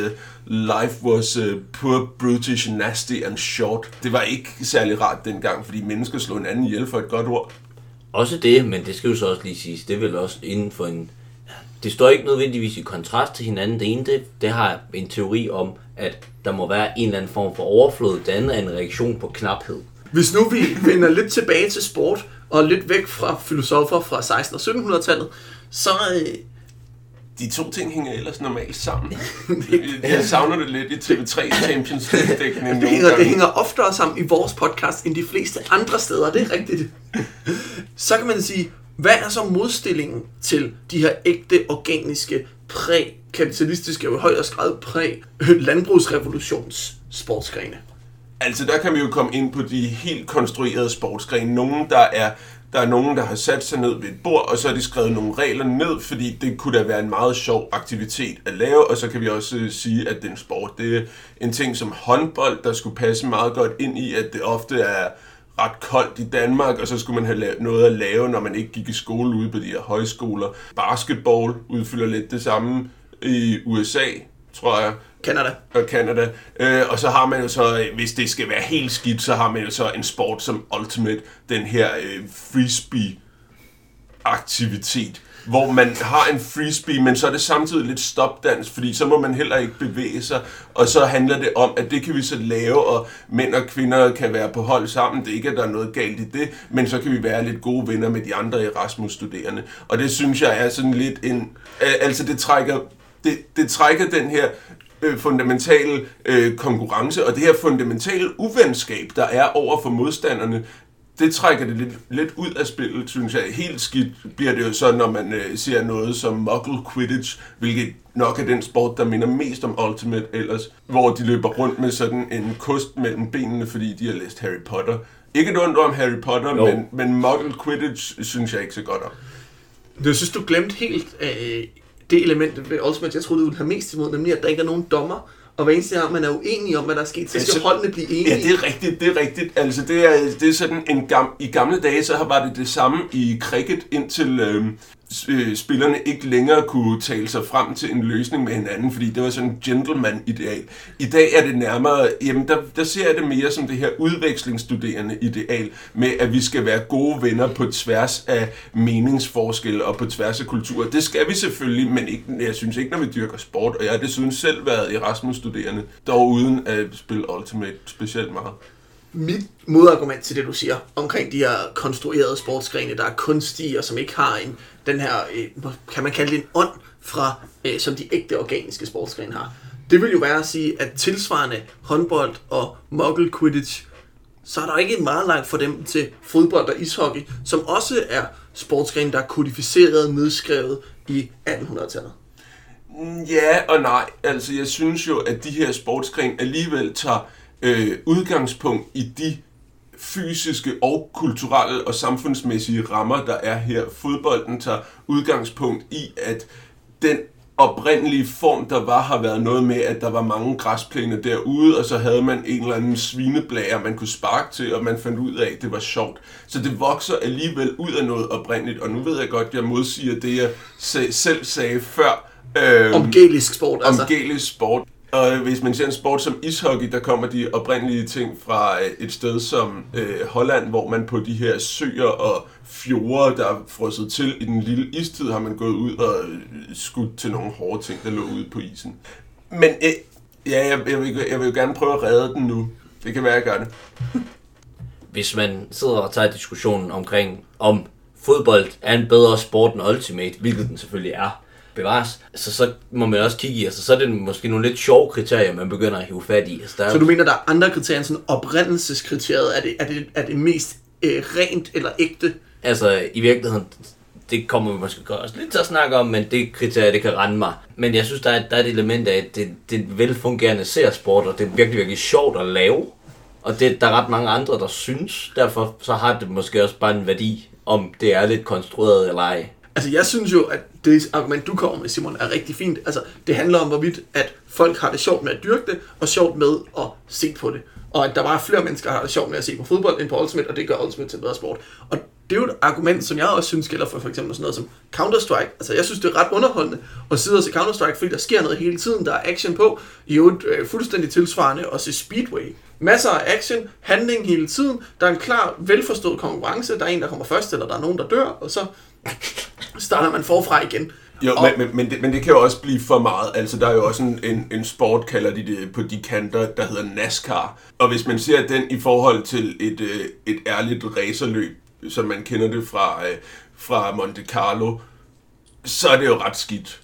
life was poor, brutish, nasty and short. Det var ikke særlig rart dengang, fordi mennesker slog en anden ihjel for et godt ord. Også det, men det skal jo så også lige siges, det er vel også inden for en... Det står ikke nødvendigvis i kontrast til hinanden. Det ene, det har en teori om, at der må være en eller anden form for overflod, det andet er en reaktion på knaphed. Hvis nu vi vender lidt tilbage til sport, og lidt væk fra filosofer fra 1600- og 1700-tallet, så... De to ting hænger ellers normalt sammen. Jeg savner det lidt i TV3 Champions League-dækningen. Det hænger oftere sammen i vores podcast, end de fleste andre steder, det er rigtigt. Så kan man sige, hvad er så modstillingen til de her ægte, organiske, præ-kapitalistiske, og i højere grad præ-landbrugsrevolutionssportsgrene? Altså der kan vi jo komme ind på de helt konstruerede sportsgrene. Der er nogen, der har sat sig ned ved et bord, og så har de skrevet nogle regler ned, fordi det kunne da være en meget sjov aktivitet at lave, og så kan vi også sige, at den sport, det er en ting som håndbold, der skulle passe meget godt ind i, at det ofte er ret koldt i Danmark, og så skulle man have noget at lave, når man ikke gik i skole ude på de her højskoler. Basketball udfylder lidt det samme i USA, tror jeg. Canada. Og så har man jo så, hvis det skal være helt skidt, så har man jo så en sport som Ultimate, den her frisbee aktivitet, hvor man har en frisbee, men så er det samtidig lidt stopdans, fordi så må man heller ikke bevæge sig, og så handler det om, at det kan vi så lave, og mænd og kvinder kan være på hold sammen. Det er ikke, at der er noget galt i det, men så kan vi være lidt gode venner med de andre Erasmus-studerende. Og det synes jeg er sådan lidt en... Altså det trækker den her fundamentale konkurrence, og det her fundamentale uvenskab, der er over for modstanderne, det trækker det lidt ud af spillet, synes jeg. Helt skidt bliver det jo så, når man ser noget som Muggle Quidditch, hvilket nok er den sport, der minder mest om Ultimate ellers, hvor de løber rundt med sådan en kost mellem benene, fordi de har læst Harry Potter. Ikke et ondt om Harry Potter, no. men Muggle Quidditch synes jeg ikke så godt om. Jeg synes, du glemte helt det element ved Ultimate, jeg troede, du ville have mest imod, nemlig at der ikke er nogen dommer. Og hver eneste gang, man er uenig om, hvad der er sket, så skal holdene blive enige. Ja, det er rigtigt. Altså, det er sådan en i gamle dage, så var det samme i cricket, indtil spillerne ikke længere kunne tale sig frem til en løsning med hinanden, fordi det var sådan en gentleman-ideal. I dag er det nærmere, jamen der ser jeg det mere som det her udvekslingsstuderende ideal, med at vi skal være gode venner på tværs af meningsforskelle og på tværs af kulturer. Det skal vi selvfølgelig, men ikke, jeg synes ikke, når vi dyrker sport, og jeg har desuden selv været Erasmus-studerende, dog uden at spille Ultimate specielt meget. Mit modargument til det, du siger, omkring de her konstruerede sportsgrene, der er kunstige og som ikke har den her, kan man kalde det en ånd fra, som de ægte organiske sportsgrene har. Det vil jo være at sige, at tilsvarende håndbold og muggle quidditch, så er der ikke meget langt for dem til fodbold og ishockey, som også er sportsgrene, der er kodificeret og nedskrevet i 1800-tallet. Ja og nej. Altså, jeg synes jo, at de her sportsgrene alligevel tager udgangspunkt i de fysiske og kulturelle og samfundsmæssige rammer, der er her. Fodbolden tager udgangspunkt i, at den oprindelige form, der var, har været noget med, at der var mange græsplæner derude, og så havde man en eller anden svineblære, man kunne sparke til, og man fandt ud af, at det var sjovt. Så det vokser alligevel ud af noget oprindeligt, og nu ved jeg godt, at jeg modsiger det, jeg selv sagde før. Om gaelisk sport, altså. Om gaelisk sport. Og hvis man ser en sport som ishockey, der kommer de oprindelige ting fra et sted som Holland, hvor man på de her søer og fjorde, der er frosset til i den lille istid, har man gået ud og skudt til nogle hårde ting, der lå ude på isen. Men jeg vil jo gerne prøve at redde den nu. Det kan være, jeg gør det. Hvis man sidder og tager diskussionen omkring, om fodbold er en bedre sport end Ultimate, hvilket den selvfølgelig er, bevares, så må man også kigge i, altså så er det måske nogle lidt sjove kriterier, man begynder at hive fat i. Altså, så du mener, der er andre kriterier end sådan oprindelseskriteriet? Er det mest rent eller ægte? Altså i virkeligheden, det kommer vi måske også lidt til at snakke om, men det kriterie, det kan rende mig. Men jeg synes, der er et element af, at det er en velfungerende seersport, og det er virkelig, virkelig sjovt at lave. Og det, der er ret mange andre, der synes, derfor så har det måske også bare en værdi, om det er lidt konstrueret eller ej. Altså, jeg synes jo, at det argument, du kommer med, Simon, er rigtig fint. Altså, det handler om, hvorvidt at folk har det sjovt med at dyrke det, og sjovt med at se på det. Og at der bare er flere mennesker, der har det sjovt med at se på fodbold end på Ultimate, og det gør Ultimate til bedre sport. Og det er jo et argument, som jeg også synes gælder for f.eks. sådan noget som Counter-Strike. Altså, jeg synes, det er ret underholdende at sidde og se Counter-Strike, fordi der sker noget hele tiden, der er action på. I øvrigt fuldstændig tilsvarende at se Speedway. Masser af action, handling hele tiden. Der er en klar, velforstået konkurrence. Der er en, der kommer først, eller der er nogen, der dør, og så starter man forfra igen. Jo, og men det kan jo også blive for meget. Altså, der er jo også en sport, kalder de det på de kanter, der hedder NASCAR. Og hvis man ser den i forhold til et ærligt racerløb, som man kender det fra Monte Carlo, så er det jo ret skidt.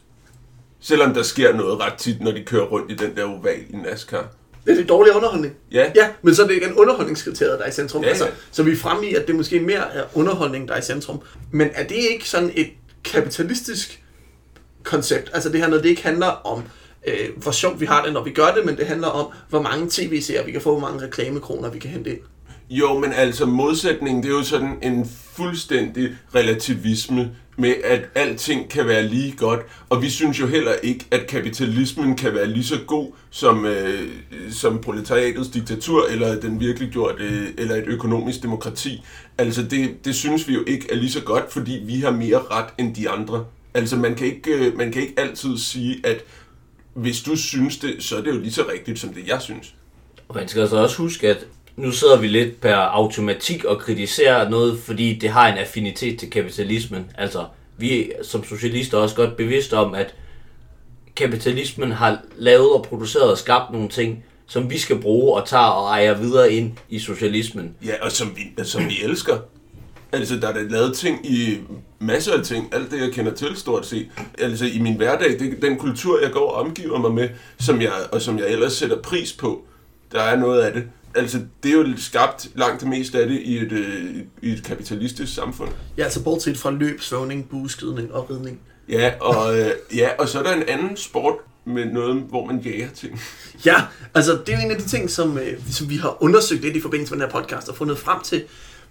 Selvom der sker noget ret tit, når de kører rundt i den der oval i NASCAR. Det er det dårlige underholdning. Yeah. Ja, men så er det igen underholdningskriteriet, der er i centrum. Yeah. Altså, så vi er fremme i, at det måske mere er underholdning, der er i centrum. Men er det ikke sådan et kapitalistisk koncept? Altså det her, når det ikke handler om, hvor sjovt vi har det, når vi gør det, men det handler om, hvor mange tv-serier vi kan få, hvor mange reklamekroner vi kan hente ind. Jo, men altså modsætningen, det er jo sådan en fuldstændig relativisme med, at alting kan være lige godt, og vi synes jo heller ikke, at kapitalismen kan være lige så god som proletariatets diktatur, eller den virkeliggjorte, eller et økonomisk demokrati. Altså det synes vi jo ikke er lige så godt, fordi vi har mere ret end de andre. Altså man kan ikke altid sige, at hvis du synes det, så er det jo lige så rigtigt som det, jeg synes. Og man skal altså også huske, at nu sidder vi lidt per automatik og kritiserer noget, fordi det har en affinitet til kapitalismen. Altså, vi som socialister er også godt bevidste om, at kapitalismen har lavet og produceret og skabt nogle ting, som vi skal bruge og tager og ejer videre ind i socialismen. Ja, og som vi elsker. Altså, der er da lavet ting i masser af ting, alt det, jeg kender til, stort set. Altså, i min hverdag, det, den kultur, jeg går og omgiver mig med, som jeg ellers sætter pris på, der er noget af det. Altså, det er jo skabt langt det meste af det i et kapitalistisk samfund. Ja, altså bortset fra løb, svømning, bueskydning og ridning. Ja, og så er der en anden sport med noget, hvor man jager ting. Ja, altså det er jo en af de ting, som vi har undersøgt lidt i forbindelse med den her podcast og fundet frem til.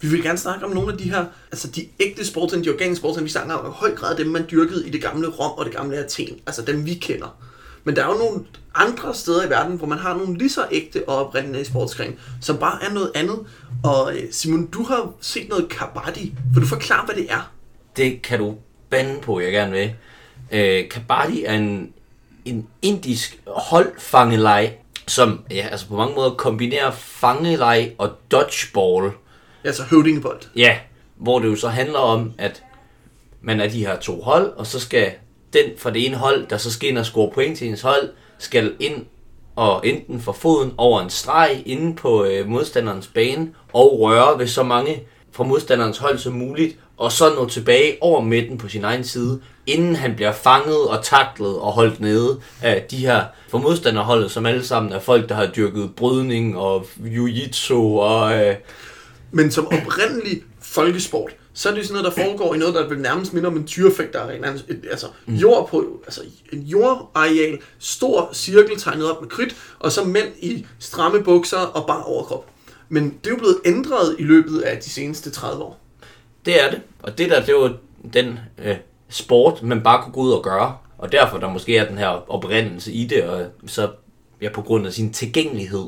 Vi vil gerne snakke om nogle af de her, altså de ægte sportsmænd, de organiske sportsmænd, vi snakker om i høj grad dem, man dyrkede i det gamle Rom og det gamle Athen, altså dem vi kender. Men der er jo nogle andre steder i verden, hvor man har nogle lige så ægte og oprindende sportsgrene, som bare er noget andet. Og Simon, du har set noget kabaddi. Vil du forklare, hvad det er? Det kan du bande på, jeg gerne vil. Kabaddi er en indisk holdfangeleg, som ja, altså på mange måder kombinerer fangeleg og dodgeball. Altså høvdingebold. Ja, hvor det jo så handler om, at man er de her to hold, og så skal den fra det ene hold, der så skal ind og score point til ens hold, skal ind og enten få foden over en streg inde på modstanderens bane og røre ved så mange fra modstanderens hold som muligt, og så nå tilbage over midten på sin egen side, inden han bliver fanget og taklet og holdt nede af de her fra modstanderholdet, som alle sammen er folk, der har dyrket brydning og jiu-jitsu og... Men som oprindelig folkesport, så er det jo sådan noget, der foregår i noget, der vil nærmest minder om en tyrefægterarena. Altså jord på, altså en jordareal, stor cirkel tegnet op med kridt, og så mænd i stramme bukser og bare overkrop. Men det er jo blevet ændret i løbet af de seneste 30 år. Det er det, og det der, det var den sport, man bare kunne gå ud og gøre, og derfor der måske er den her oprindelse i det, og så ja, på grund af sin tilgængelighed.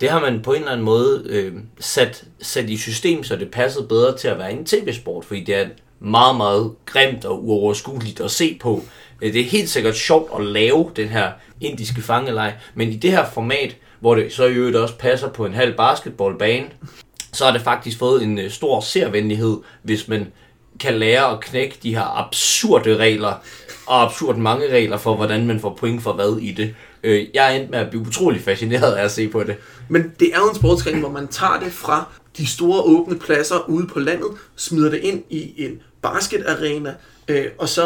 Det har man på en eller anden måde sat i system, så det passede bedre til at være en tv-sport, fordi det er meget, meget grimt og uoverskueligt at se på. Det er helt sikkert sjovt at lave den her indiske fangeleg, men i det her format, hvor det så i øvrigt også passer på en halv basketballbane, så har det faktisk fået en stor seervenlighed, hvis man kan lære at knække de her absurde regler, og absurd mange regler for, hvordan man får point for hvad i det. Jeg er endt med at blive utrolig fascineret af at se på det. Men det er jo en sportsgren, hvor man tager det fra de store åbne pladser ude på landet, smider det ind i en basketarena, og så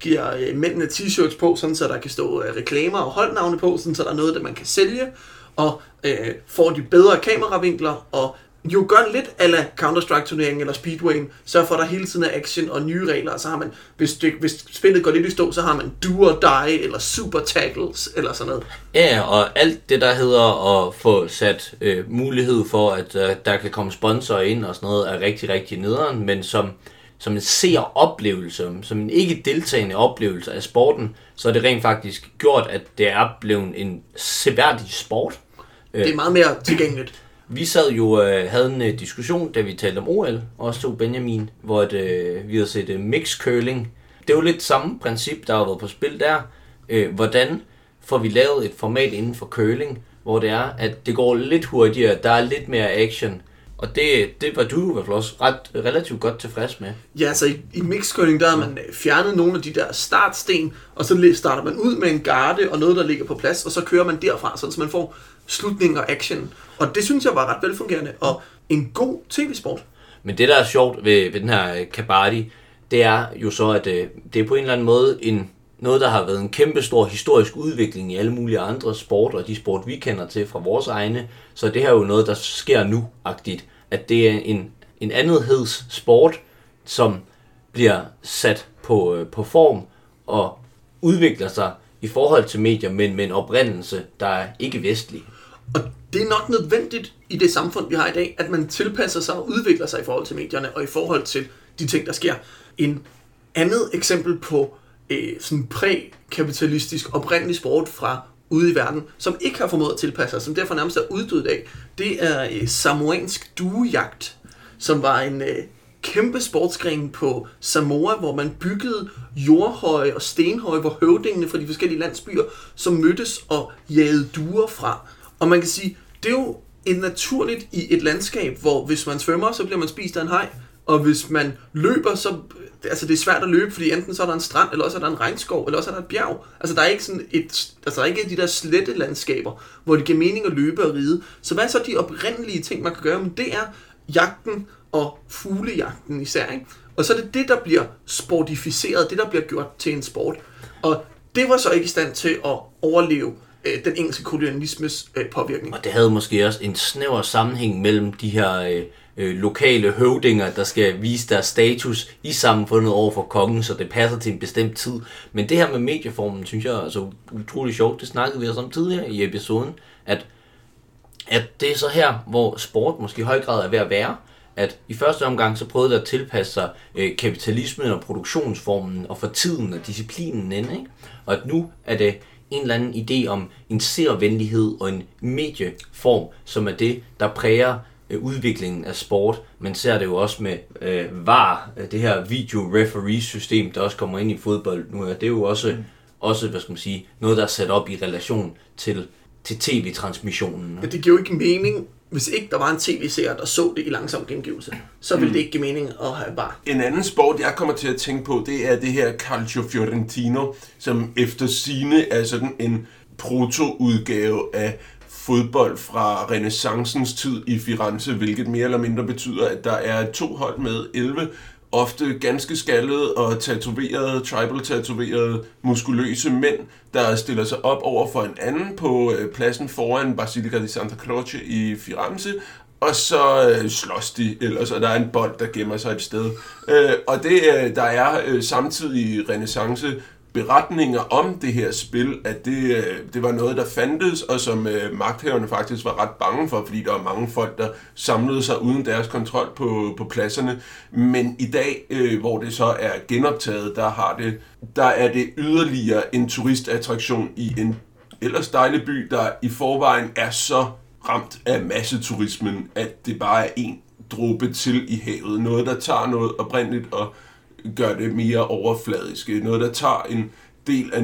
giver mændene t-shirts på, sådan så der kan stå reklamer og holdnavne på, sådan så der er noget, der man kan sælge, og får de bedre kameravinkler, og jo gør lidt ala Counter-Strike-turneringen eller Speedwayen, så får der hele tiden af action og nye regler, og så har man, hvis spillet går lidt i stå, så har man do or die, eller super tackles, eller sådan noget. Ja, og alt det, der hedder at få sat mulighed for, at der kan komme sponsorer ind og sådan noget, er rigtig, rigtig nederen, men som en seeroplevelse, som en ikke deltagende oplevelse af sporten, så er det rent faktisk gjort, at det er blevet en seværdig sport. Det er meget mere tilgængeligt. Vi sad jo havde en diskussion, da vi talte om OL, også to Benjamin, hvor vi havde set mix curling. Det er jo lidt samme princip, der har været på spil der. Hvordan får vi lavet et format inden for curling, hvor det er, at det går lidt hurtigere, der er lidt mere action. Og det var du i hvert fald også relativt godt tilfreds med. Ja, altså i mixkøling, der har man fjernet nogle af de der startsten, og så starter man ud med en garde og noget, der ligger på plads, og så kører man derfra, så man får slutning og action. Og det synes jeg var ret velfungerende, og en god tv-sport. Men det, der er sjovt ved den her kabaddi, det er jo så, at det er på en eller anden måde noget, der har været en kæmpe stor historisk udvikling i alle mulige andre sporter, og de sport, vi kender til fra vores egne. Så det her er jo noget, der sker nu-agtigt. At det er en andetheds sport, som bliver sat på form og udvikler sig i forhold til medier, men med en oprindelse, der er ikke vestlig. Og det er nok nødvendigt i det samfund, vi har i dag, at man tilpasser sig og udvikler sig i forhold til medierne og i forhold til de ting, der sker. En andet eksempel på sådan prækapitalistisk oprindelig sport fra ude i verden, som ikke har formået at tilpasse sig, som derfor nærmest er uddød af, det er samoansk duejagt, som var en kæmpe sportsgren på Samoa, hvor man byggede jordhøje og stenhøje, hvor høvdingene fra de forskellige landsbyer, som mødtes og jagede duer fra. Og man kan sige, det er jo naturligt i et landskab, hvor hvis man svømmer, så bliver man spist af en haj, og hvis man løber, så altså det er svært at løbe, fordi enten så er der en strand, eller også er der en regnskov, eller også er der et bjerg. Altså der er ikke sådan et, altså der er ikke de der slette landskaber, hvor det giver mening at løbe og ride. Så hvad er så de oprindelige ting, man kan gøre? Men det er jagten og fuglejagten især, ikke? Og så er det det, der bliver sportificeret, det der bliver gjort til en sport. Og det var så ikke i stand til at overleve den engelske kolonialismes påvirkning. Og det havde måske også en snæver sammenhæng mellem de her lokale høvdinger, der skal vise deres status i samfundet over for kongen, så det passer til en bestemt tid. Men det her med medieformen, synes jeg er altså utrolig sjovt. Det snakkede vi også om tidligere i episoden, at det er så her, hvor sport måske i høj grad er ved at være, at i første omgang så prøvede det at tilpasse sig kapitalismen og produktionsformen og for tiden og disciplinen ind, ikke? Og at nu er det en eller anden idé om en seervenlighed og en medieform, som er det, der præger udviklingen af sport. Man ser det jo også med VAR, det her video-referee-system, der også kommer ind i fodbold nu. Det er jo også hvad skal man sige, noget, der er sat op i relation til tv-transmissionen. Ja, det giver jo ikke mening, hvis ikke der var en tv-serie, der så det i langsom gengivelse. Så ville det ikke give mening at have VAR. En anden sport, jeg kommer til at tænke på, det er det her Calcio Fiorentino, som efter sigende er sådan en protoudgave af fodbold fra renæssancens tid i Firenze, hvilket mere eller mindre betyder, at der er 2 hold med 11, ofte ganske skaldede og tatoverede, tribal-tatoverede, muskuløse mænd, der stiller sig op over for en anden på pladsen foran Basilica di Santa Croce i Firenze, og så slås de ellers, og der er en bold, der gemmer sig et sted. Og det, der er samtidig renæssance beretninger om det her spil, at det var noget, der fandtes, og som magthaverne faktisk var ret bange for, fordi der var mange folk, der samlede sig uden deres kontrol på pladserne. Men i dag, hvor det så er genoptaget, der er det yderligere en turistattraktion i en ellers dejlig by, der i forvejen er så ramt af masseturismen, at det bare er en dråbe til i havet. Noget, der tager noget oprindeligt og gør det mere overfladisk. Noget, der tager en del af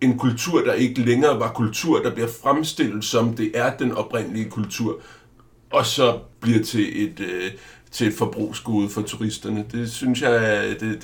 en kultur, der ikke længere var kultur, der bliver fremstillet som det er den oprindelige kultur, og så bliver til et forbrugsgode for turisterne. Det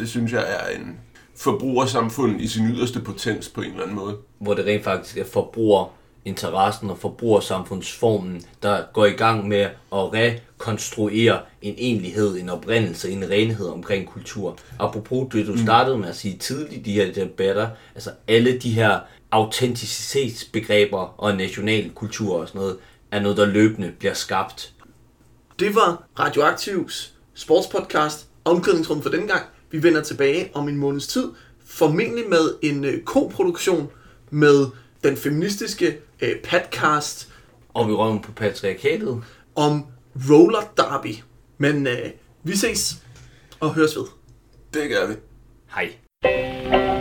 synes jeg er en forbrugersamfund i sin yderste potens på en eller anden måde. Hvor det rent faktisk er forbrugerinteressen og forbrugersamfundsformen, der går i gang med at rekonstruere en enlighed, en oprindelse, en renhed omkring kultur. Apropos det, du startede med at sige tidligt i de her debatter, altså alle de her autenticitetsbegreber og national kultur og sådan noget, er noget, der løbende bliver skabt. Det var Radioaktivs sportspodcast, Omklædningsrummet for denne gang. Vi vender tilbage om en måneds tid, formentlig med en koproduktion med den feministiske podcast. Og vi røver på patriarkatet. Om roller derby. Men vi ses og høres ved. Det gør vi. Hej.